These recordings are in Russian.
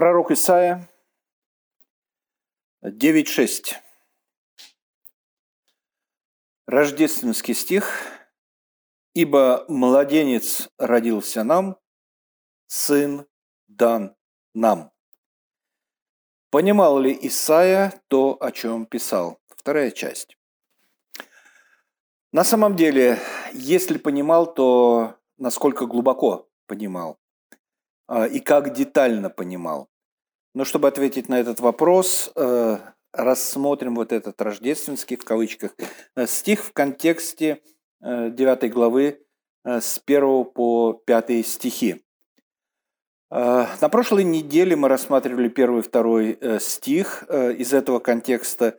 Пророк Исаия 9.6. Рождественский стих. «Ибо младенец родился нам, сын дан нам». Понимал ли Исаия то, о чем писал? Вторая часть. На самом деле, если понимал, то насколько глубоко понимал и как детально понимал. Но чтобы ответить на этот вопрос, рассмотрим вот этот рождественский, в кавычках, стих в контексте 9 главы с 1 по 5 стихи. На прошлой неделе мы рассматривали 1 и 2 стих из этого контекста,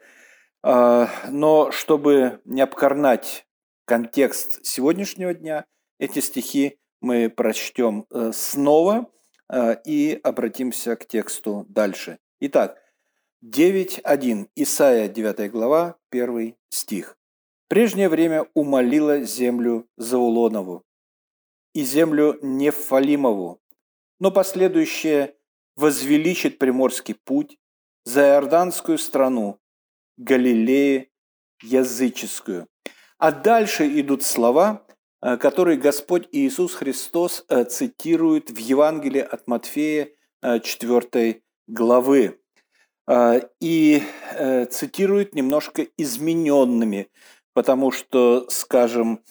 но чтобы не обкорнать контекст сегодняшнего дня, эти стихи мы прочтем снова и обратимся к тексту дальше. Итак, 9.1, Исаия, 9 глава, 1 стих. «Прежнее время умолила землю Завулонову и землю Нефалимову, но последующее возвеличит Приморский путь за Иорданскую страну, Галилеи языческую». А дальше идут слова, которые Господь Иисус Христос цитирует в Евангелии от Матфея 4 главы и цитирует немножко измененными, потому что, скажем,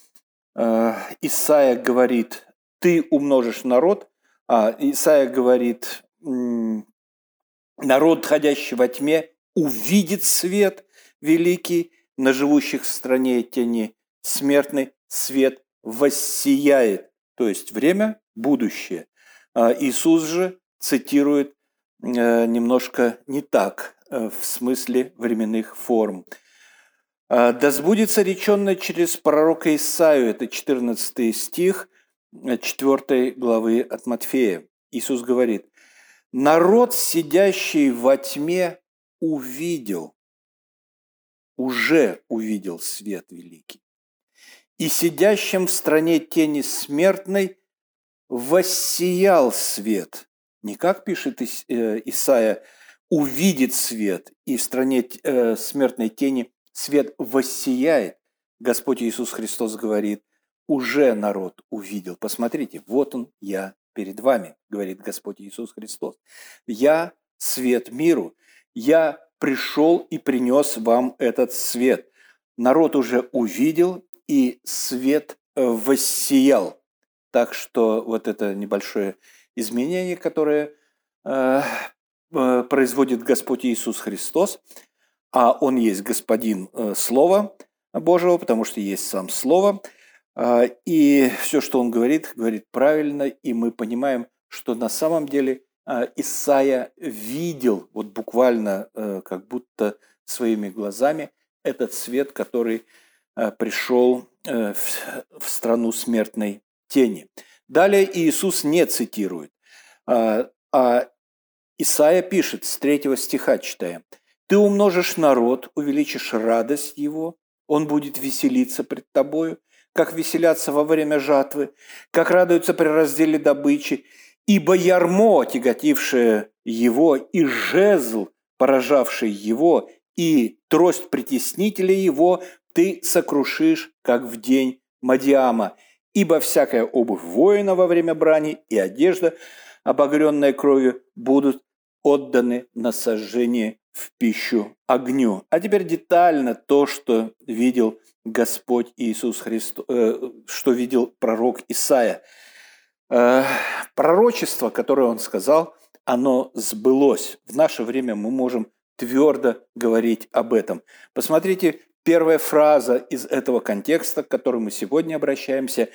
Исаия говорит «ты умножишь народ», а Исаия говорит, народ, ходящий во тьме, увидит свет великий, на живущих в стране тени смертной свет воссияет. То есть время – будущее. Иисус же цитирует немножко не так, в смысле временных форм. «Да сбудется реченное через пророка Исаию» – это 14 стих, 4 главы от Матфея. Иисус говорит, «Народ, сидящий во тьме, увидел, уже увидел свет великий, и сидящим в стране тени смертной воссиял свет». Не как пишет Исаия, увидит свет, и в стране смертной тени свет воссияет. Господь Иисус Христос говорит, уже народ увидел. Посмотрите, вот он, я перед вами, говорит Господь Иисус Христос. Я свет миру. Я пришел и принес вам этот свет. Народ уже увидел, и свет воссиял. Так что вот это небольшое изменение, которое производит Господь Иисус Христос, а Он есть Господин Слова Божьего, потому что есть сам Слово, и все, что он говорит, говорит правильно, и мы понимаем, что на самом деле Исаия видел, вот буквально как будто своими глазами, этот свет, который пришел в страну смертной тени. Далее Иисус не цитирует, а Исаия пишет, с 3 стиха читаем, «Ты умножишь народ, увеличишь радость его, он будет веселиться пред тобою, как веселятся во время жатвы, как радуются при разделе добычи, ибо ярмо, тяготившее его, и жезл, поражавший его, и трость притеснителя его, ты сокрушишь, как в день Мадиама, ибо всякая обувь воина во время брани и одежда, обогренная кровью, будут отданы на сожжение в пищу огню». А теперь детально то, что видел Господь Иисус Христос, что видел пророк Исаия. Пророчество, которое он сказал, оно сбылось. В наше время мы можем твердо говорить об этом. Посмотрите, первая фраза из этого контекста, к которому мы сегодня обращаемся.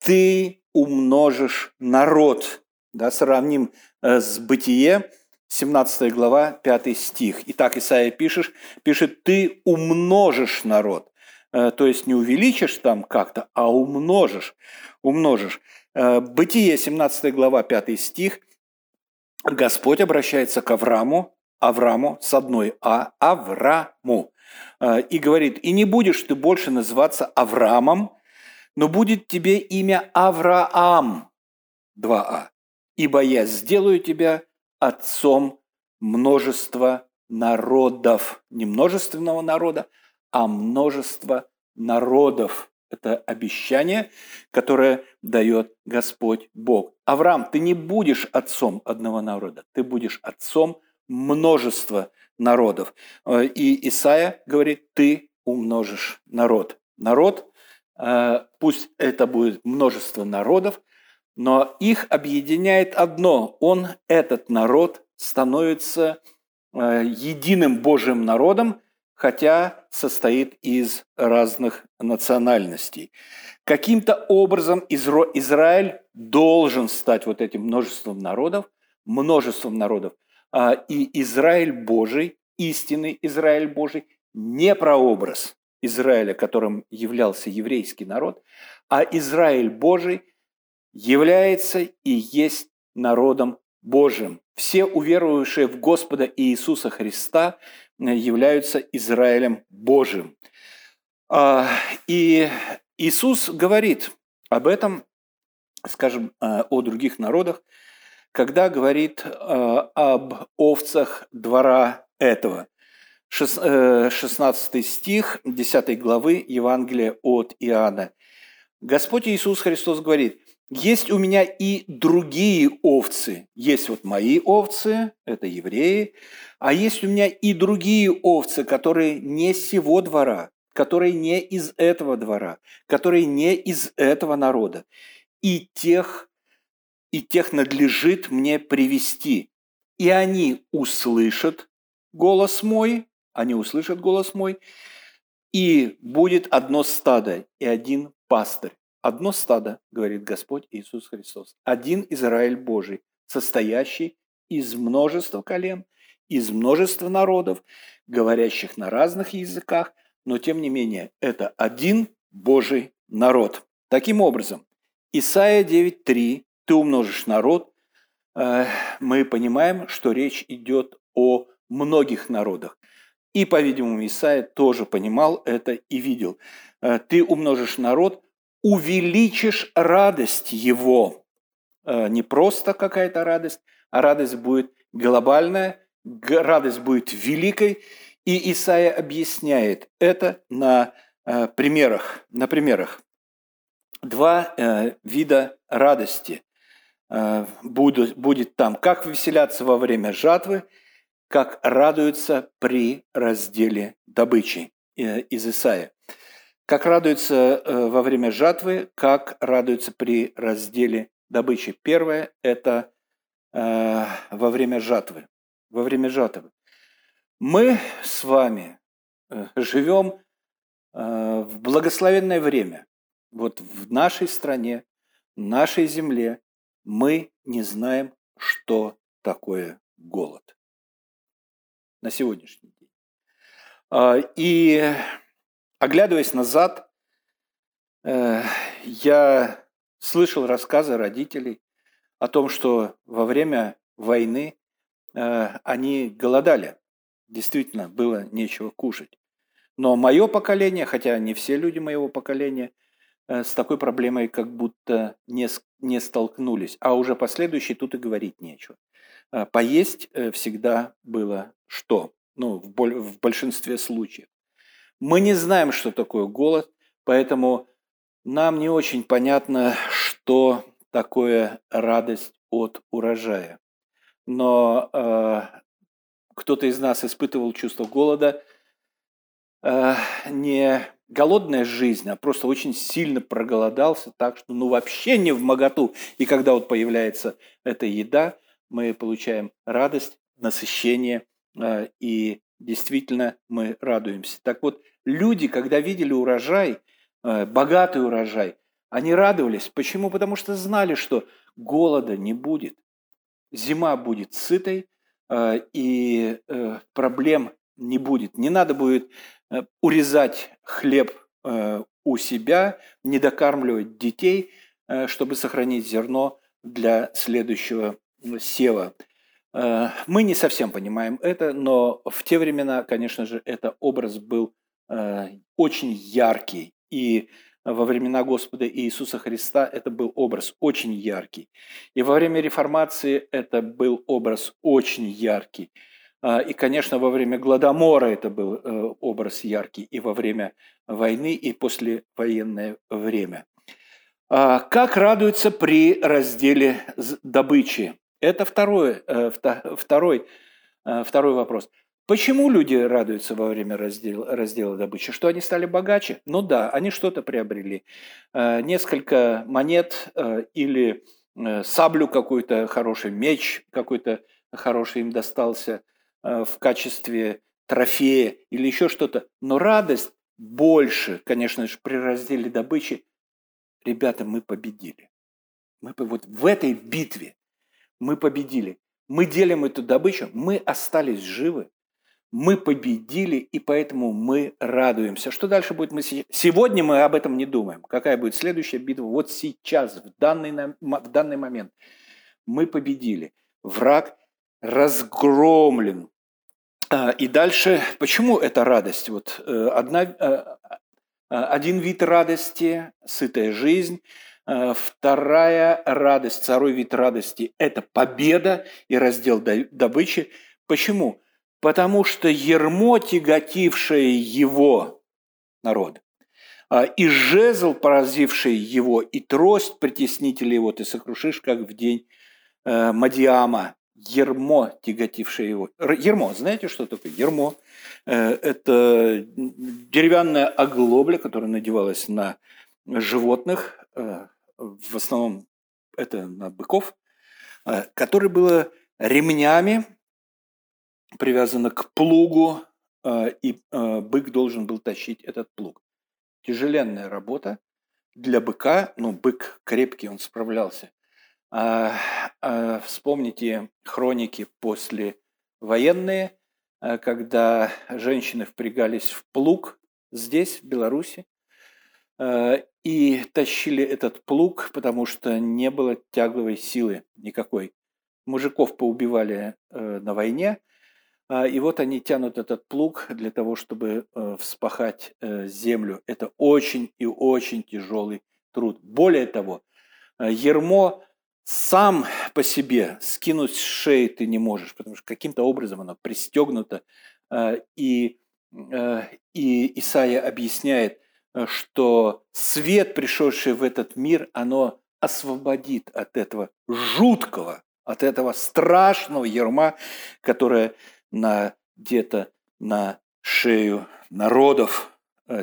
«Ты умножишь народ». Да, сравним с Бытие, 17 глава, 5 стих. Итак, Исаия пишет «ты умножишь народ». То есть не увеличишь там как-то, а умножишь. Бытие, 17 глава, 5 стих. Господь обращается к Аврааму с одной «а», Аврааму, и говорит, «И не будешь ты больше называться Авраамом, но будет тебе имя Авраам». 2а. «Ибо я сделаю тебя отцом множества народов. Не множественного народа, а множество народов. Это обещание, которое дает Господь Бог. Авраам, ты не будешь отцом одного народа, ты будешь отцом множества народов. И Исаия говорит, ты умножишь народ. Народ, пусть это будет множество народов, но их объединяет одно. Он, этот народ, становится единым Божьим народом, хотя состоит из разных национальностей. Каким-то образом Израиль должен стать вот этим множеством народов, и Израиль Божий, истинный Израиль Божий, не прообраз Израиля, которым являлся еврейский народ, а Израиль Божий является и есть народом Божьим. Все уверовавшие в Господа Иисуса Христа являются Израилем Божьим. И Иисус говорит об этом, скажем, о других народах, когда говорит об овцах двора этого. 16 стих 10 главы Евангелия от Иоанна. Господь Иисус Христос говорит: «Есть у меня и другие овцы». Есть вот мои овцы, это евреи, а есть у меня и другие овцы, которые не сего двора, которые не из этого двора, которые не из этого народа. И тех надлежит мне привести. И они услышат голос мой, и будет одно стадо и один пастырь. Одно стадо, говорит Господь Иисус Христос, один Израиль Божий, состоящий из множества колен, из множества народов, говорящих на разных языках, но тем не менее это один Божий народ. Таким образом, Исайя 9:3, ты умножишь народ, мы понимаем, что речь идет о многих народах. И, по-видимому, Исаия тоже понимал это и видел. Ты умножишь народ, увеличишь радость его. Не просто какая-то радость, а радость будет глобальная, радость будет великой. И Исаия объясняет это на примерах. Два вида радости будет там. Как веселятся во время жатвы, как радуются при разделе добычи из Исаии. Как радуются во время жатвы, как радуются при разделе добычи. Первое – это во время жатвы. Во время жатвы. Мы с вами живем в благословенное время. Вот в нашей стране, в нашей земле мы не знаем, что такое голод. На сегодняшний день. И, оглядываясь назад, я слышал рассказы родителей о том, что во время войны они голодали. Действительно, было нечего кушать. Но мое поколение, хотя не все люди моего поколения, с такой проблемой как будто не столкнулись. А уже последующие тут и говорить нечего. Поесть всегда было что? В большинстве случаев. Мы не знаем, что такое голод, поэтому нам не очень понятно, что такое радость от урожая. Но кто-то из нас испытывал чувство голода. Не голодная жизнь, а просто очень сильно проголодался, так что вообще не вмоготу. И когда вот появляется эта еда, мы получаем радость, насыщение, и действительно мы радуемся. Так вот, люди, когда видели урожай, богатый урожай, они радовались. Почему? Потому что знали, что голода не будет, зима будет сытой, и проблем не будет. Не надо будет урезать хлеб у себя, не докармливать детей, чтобы сохранить зерно для следующего сева. Мы не совсем понимаем это, но в те времена, конечно же, этот образ был очень яркий. И во времена Господа Иисуса Христа это был образ очень яркий. И во время реформации это был образ очень яркий. И, конечно, во время Гладомора это был образ яркий, и во время войны, и послевоенное время. Как радуются при разделе добычи? Это второй вопрос. Почему люди радуются во время раздела добычи? Что они стали богаче? Ну да, они что-то приобрели. Несколько монет или саблю какую-то, хороший меч какой-то хороший им достался в качестве трофея или еще что-то. Но радость больше, конечно же, при разделе добычи. Ребята, мы победили. Мы вот в этой битве мы победили. Мы делим эту добычу, мы остались живы, мы победили, и поэтому мы радуемся. Что дальше будет? Сегодня мы об этом не думаем. Какая будет следующая битва? Вот сейчас, в данный момент. Мы победили. Враг разгромлен. И дальше, почему это радость? Вот один вид радости – сытая жизнь. Вторая радость, второй вид радости – это победа и раздел добычи. Почему? Потому что ярмо, тяготившее его народ, и жезл, поразивший его, и трость, притеснитель его, ты сокрушишь, как в день Мадиама. Ярмо, тяготившее его. Ярмо, знаете, что такое ярмо? Это деревянная оглобля, которая надевалась на животных, в основном это на быков, которое было ремнями привязано к плугу, и бык должен был тащить этот плуг. Тяжеленная работа для быка, но бык крепкий, он справлялся. Вспомните хроники послевоенные, когда женщины впрягались в плуг здесь, в Беларуси, и тащили этот плуг, потому что не было тягловой силы никакой. Мужиков поубивали на войне, и вот они тянут этот плуг для того, чтобы вспахать землю. Это очень и очень тяжелый труд. Более того, ярмо сам по себе скинуть с шеи ты не можешь, потому что каким-то образом оно пристегнуто. И Исаия объясняет, что свет, пришедший в этот мир, оно освободит от этого жуткого, от этого страшного ярма, которое надето на шею народов,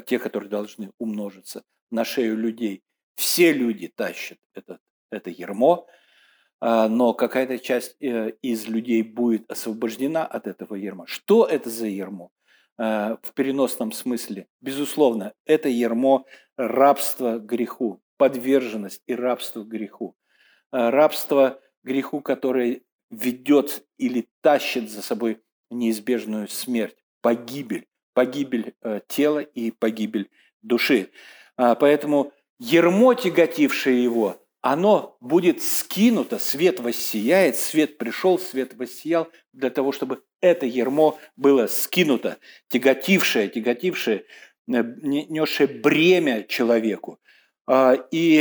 те, которые должны умножиться, на шею людей. Все люди тащат это ярмо, но какая-то часть из людей будет освобождена от этого ярма. Что это за ярмо? В переносном смысле, безусловно, это ярмо рабства греху, подверженность и рабство греху, которое ведет или тащит за собой неизбежную смерть, погибель тела и погибель души. Поэтому ярмо, тяготившее его, оно будет скинуто, свет воссияет, свет пришел, свет воссиял для того, чтобы это ярмо было скинуто, тяготившее, несшее бремя человеку. И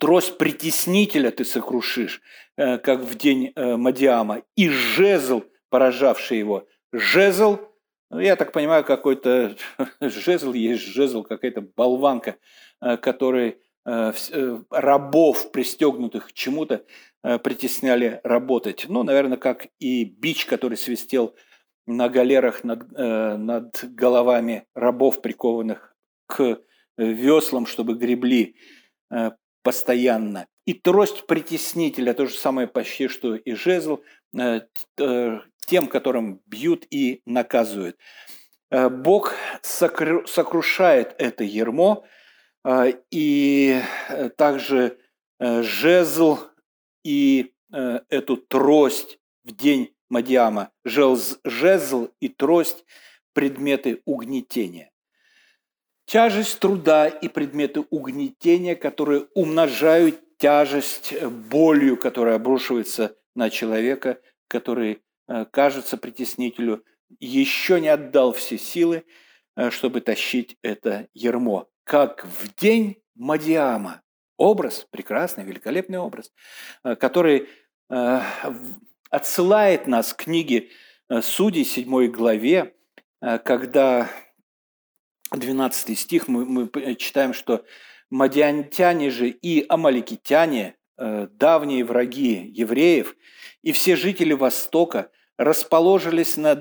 трость притеснителя ты сокрушишь, как в день Мадиама, и жезл, поражавший его. Жезл, я так понимаю, какой-то жезл есть, жезл, какая-то болванка, который рабов, пристегнутых к чему-то, притесняли работать. Ну, наверное, как и бич, который свистел на галерах над головами рабов, прикованных к веслам, чтобы гребли постоянно. И трость притеснителя, то же самое почти, что и жезл, тем, которым бьют и наказывают. Бог сокрушает это ярмо, и также жезл и эту трость в день Мадиама. Жезл и трость – предметы угнетения. Тяжесть труда и предметы угнетения, которые умножают тяжесть болью, которая обрушивается на человека, который, кажется, притеснителю еще не отдал все силы, чтобы тащить это ярмо. как в день Мадиама. Образ, прекрасный, великолепный образ, который отсылает нас к книге Судей, 7 главе, когда 12 стих мы читаем, что «Мадиантяне же и амаликитяне, давние враги евреев, и все жители Востока расположились на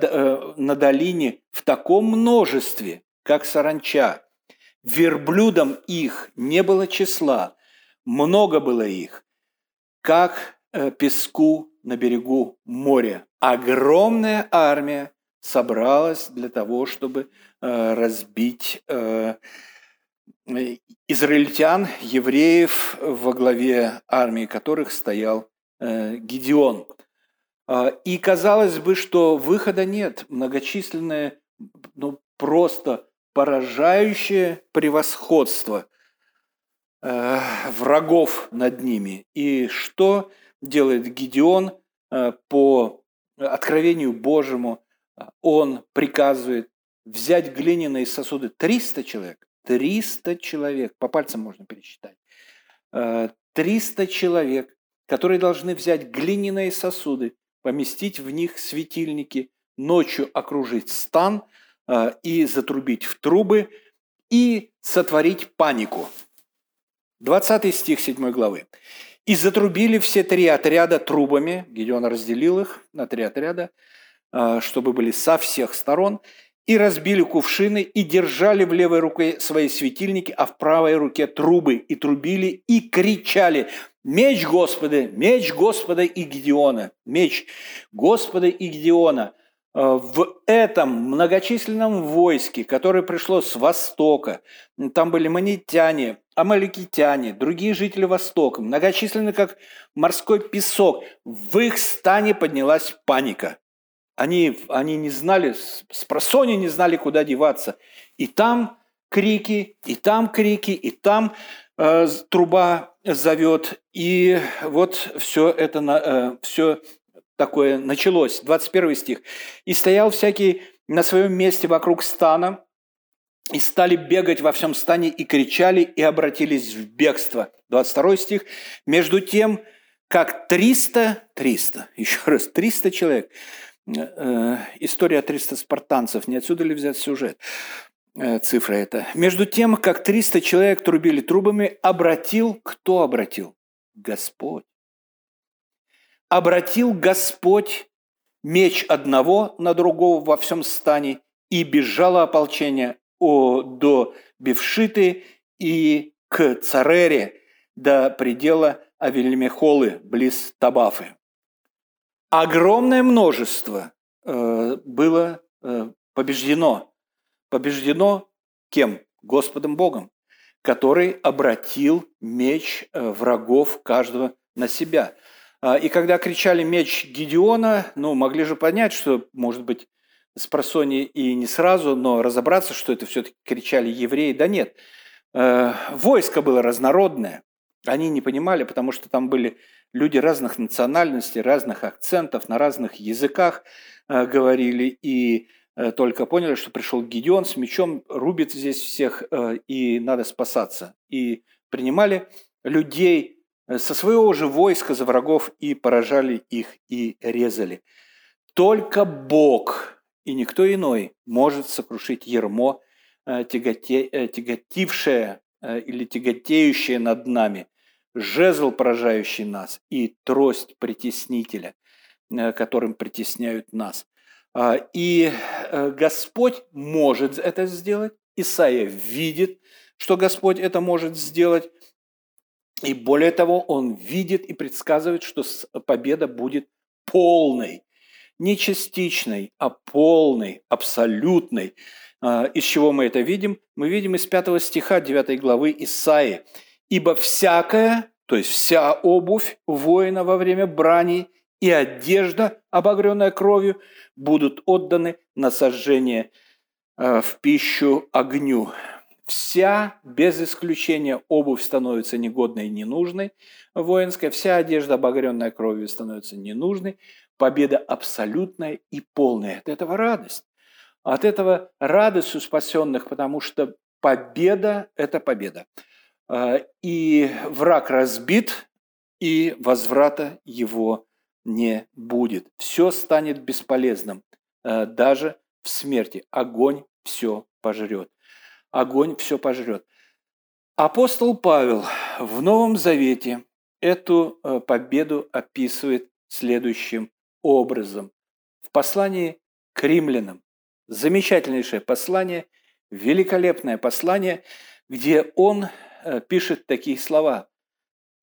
долине в таком множестве, как саранча. Верблюдам их не было числа, много было их, как песку на берегу моря. Огромная армия собралась для того, чтобы разбить израильтян, евреев, во главе армии которых стоял Гедеон. И казалось бы, что выхода нет. Многочисленное, просто поражающее превосходство врагов над ними. И что делает Гедеон? По откровению Божьему он приказывает взять глиняные сосуды. 300 человек. 300 человек. По пальцам можно пересчитать. 300 человек, которые должны взять глиняные сосуды, поместить в них светильники, ночью окружить стан и затрубить в трубы и сотворить панику. 20 стих 7 главы. «И затрубили все три отряда трубами». Гедеон разделил их на три отряда, чтобы были со всех сторон. «И разбили кувшины, и держали в левой руке свои светильники, а в правой руке трубы, и трубили, и кричали: меч Господа! Меч Господа и Гедеона! Меч Господа и Гедеона!» В этом многочисленном войске, которое пришло с Востока, там были манитяне, амаликитяне, другие жители Востока, многочисленны как морской песок, в их стане поднялась паника. Они не знали, спросони не знали, куда деваться. И там крики, и там крики, и там труба зовет. И вот все это... все такое началось. 21 стих. «И стоял всякий на своем месте вокруг стана, и стали бегать во всем стане, и кричали, и обратились в бегство». 22 стих. «Между тем, как 300 человек». История о 300 спартанцев. Не отсюда ли взять сюжет? Цифра эта. «Между тем, как 300 человек трубили трубами, обратил». Кто обратил? Господь. «Обратил Господь меч одного на другого во всем стане, и бежало ополчение до Бевшиты и к Царере, до предела Авельмехолы, близ Табафы». Огромное множество было побеждено. Побеждено кем? Господом Богом, который обратил меч врагов каждого на себя. И когда кричали «меч Гедеона», могли же понять, что, может быть, спросони и не сразу, но разобраться, что это все-таки кричали евреи, да нет. Войско было разнородное, они не понимали, потому что там были люди разных национальностей, разных акцентов, на разных языках говорили, и только поняли, что пришел Гедеон с мечом, рубит здесь всех, и надо спасаться. И принимали людей со своего же войска за врагов и поражали их, и резали. Только Бог и никто иной может сокрушить ярмо, тяготившее или тяготеющее над нами, жезл, поражающий нас, и трость притеснителя, которым притесняют нас. И Господь может это сделать. Исаия видит, что Господь это может сделать. И более того, он видит и предсказывает, что победа будет полной, не частичной, а полной, абсолютной. Из чего мы это видим? Мы видим из 5 стиха 9 главы Исаии. «Ибо всякая, то есть вся обувь воина во время брани и одежда, обогренная кровью, будут отданы на сожжение в пищу огню». Вся, без исключения, обувь становится негодной и ненужной воинская, вся одежда, обогренная кровью, становится ненужной. Победа абсолютная и полная. От этого радость. От этого радость у спасенных, потому что победа – это победа. И враг разбит, и возврата его не будет. Все станет бесполезным, даже в смерти. Огонь все пожрет. Огонь все пожрет. Апостол Павел в Новом Завете эту победу описывает следующим образом. В послании к римлянам. Замечательнейшее послание, великолепное послание, где он пишет такие слова.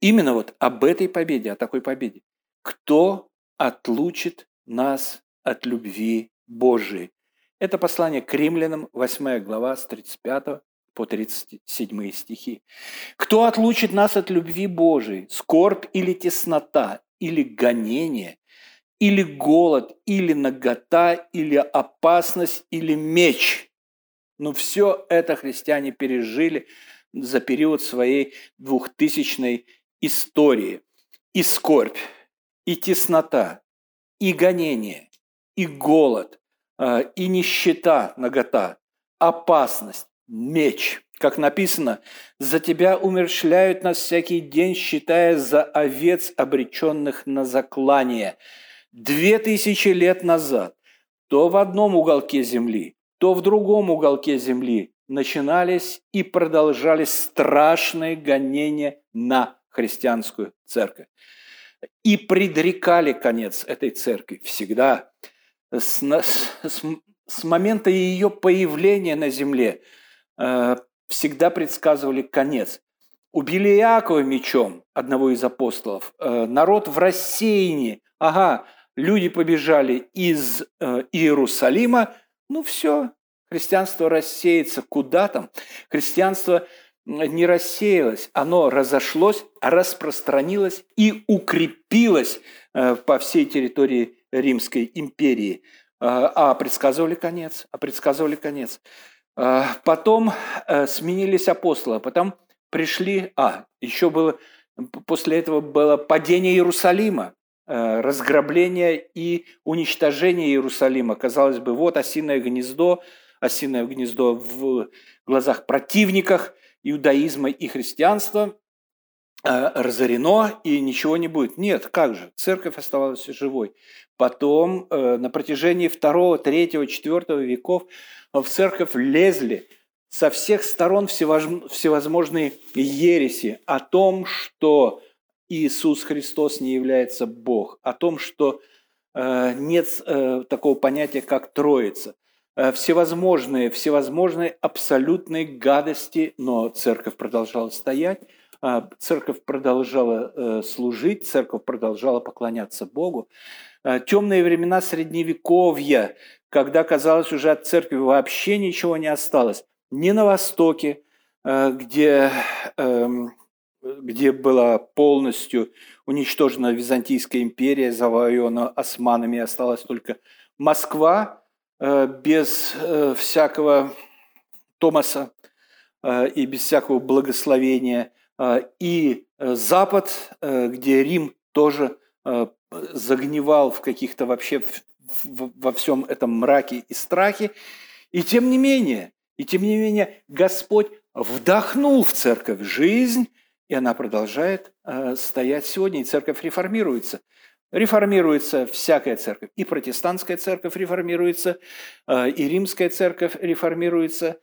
Именно вот об этой победе, о такой победе. «Кто отлучит нас от любви Божией?» Это послание к римлянам, 8 глава, с 35 по 37 стихи. «Кто отлучит нас от любви Божией? Скорбь или теснота, или гонение, или голод, или нагота, или опасность, или меч». Ну, все это христиане пережили за период своей 2000-й истории. И скорбь, и теснота, и гонение, и голод, и нищета, нагота, опасность, меч. Как написано, «За тебя умерщвляют нас всякий день, считая за овец, обреченных на заклание». 2000 лет назад то в одном уголке земли, то в другом уголке земли начинались и продолжались страшные гонения на христианскую церковь. И предрекали конец этой церкви всегда. С момента ее появления на земле всегда предсказывали конец. Убили Иакова мечом, одного из апостолов. Народ в рассеянии. Ага, люди побежали из Иерусалима. Ну все, христианство рассеется. Куда там? Христианство не рассеялось. Оно разошлось, распространилось и укрепилось по всей территории Римской империи. А предсказывали конец, Потом сменились апостолы, потом пришли... еще было... После этого было падение Иерусалима, разграбление и уничтожение Иерусалима. Казалось бы, вот осиное гнездо в глазах противников иудаизма и христианства разорено, и ничего не будет. Нет, как же, церковь оставалась живой. Потом на протяжении 2, 3, 4 веков в церковь лезли со всех сторон всевозможные ереси о том, что Иисус Христос не является Бог, о том, что нет такого понятия, как Троица. Всевозможные абсолютные гадости, но церковь продолжала стоять, церковь продолжала служить, церковь продолжала поклоняться Богу. Темные времена Средневековья, когда, казалось, уже от церкви вообще ничего не осталось. Ни на Востоке, где была полностью уничтожена Византийская империя, завоевана османами, осталась только Москва без всякого томаса и без всякого благословения, и Запад, где Рим тоже загнивал в каких-то вообще во всем этом мраке и страхе. И тем не менее, Господь вдохнул в церковь жизнь, и она продолжает стоять сегодня, и церковь реформируется. Реформируется всякая церковь. И протестантская церковь реформируется, и римская церковь реформируется.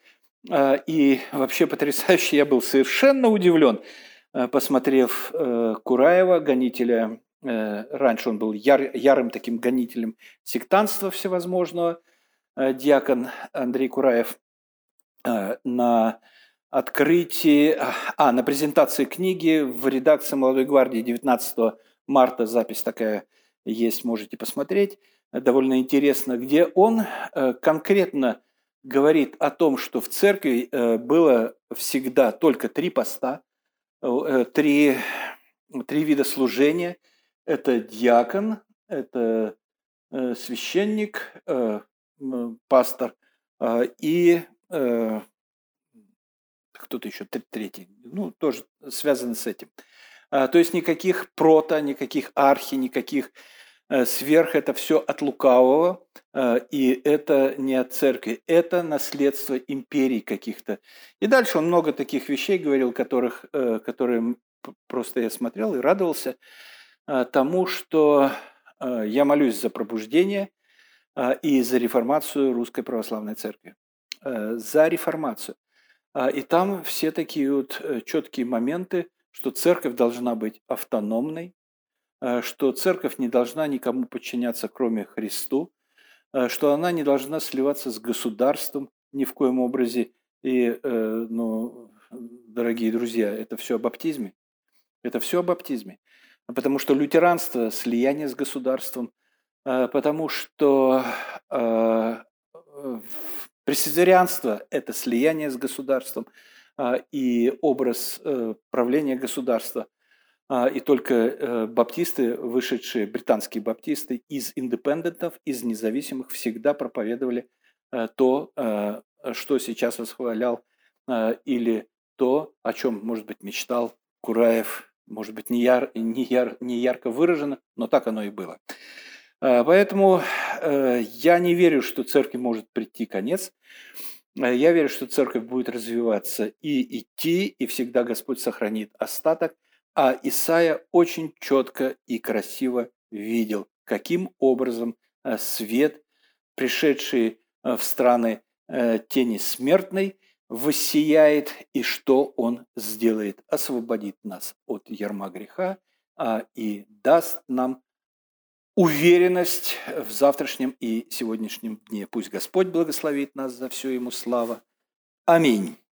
И вообще потрясающе, я был совершенно удивлен, посмотрев Кураева, гонителя. Раньше он был ярым таким гонителем сектантства всевозможного, диакон Андрей Кураев, на открытии, на презентации книги в редакции «Молодой гвардии» 19 марта, запись такая есть, можете посмотреть, довольно интересно, где он конкретно говорит о том, что в церкви было всегда только 3 поста, 3 вида служения. Это диакон, это священник, пастор и кто-то еще, 3-й, ну, тоже связано с этим. То есть никаких прото, никаких архи, никаких сверх это все от лукавого, и это не от церкви, это наследство империй каких-то. И дальше он много таких вещей говорил, которые просто я смотрел и радовался тому, что я молюсь за пробуждение и за реформацию Русской Православной Церкви. За реформацию. И там все такие вот четкие моменты, что церковь должна быть автономной, что церковь не должна никому подчиняться, кроме Христу, что она не должна сливаться с государством ни в коем образе. И, дорогие друзья, это все о баптизме. Это все о баптизме. Потому что лютеранство – слияние с государством, потому что пресвитерианство – это слияние с государством и образ правления государства. И только баптисты, вышедшие, британские баптисты из индепендентов, из независимых, всегда проповедовали то, что сейчас восхвалял, или то, о чем, может быть, мечтал Кураев. Может быть, не ярко выражено, но так оно и было. Поэтому я не верю, что церкви может прийти конец. Я верю, что церковь будет развиваться и идти, и всегда Господь сохранит остаток. А Исаия очень четко и красиво видел, каким образом свет, пришедший в страны тени смертной, воссияет, и что он сделает. Освободит нас от ярма греха и даст нам уверенность в завтрашнем и сегодняшнем дне. Пусть Господь благословит нас за все, Ему слава. Аминь.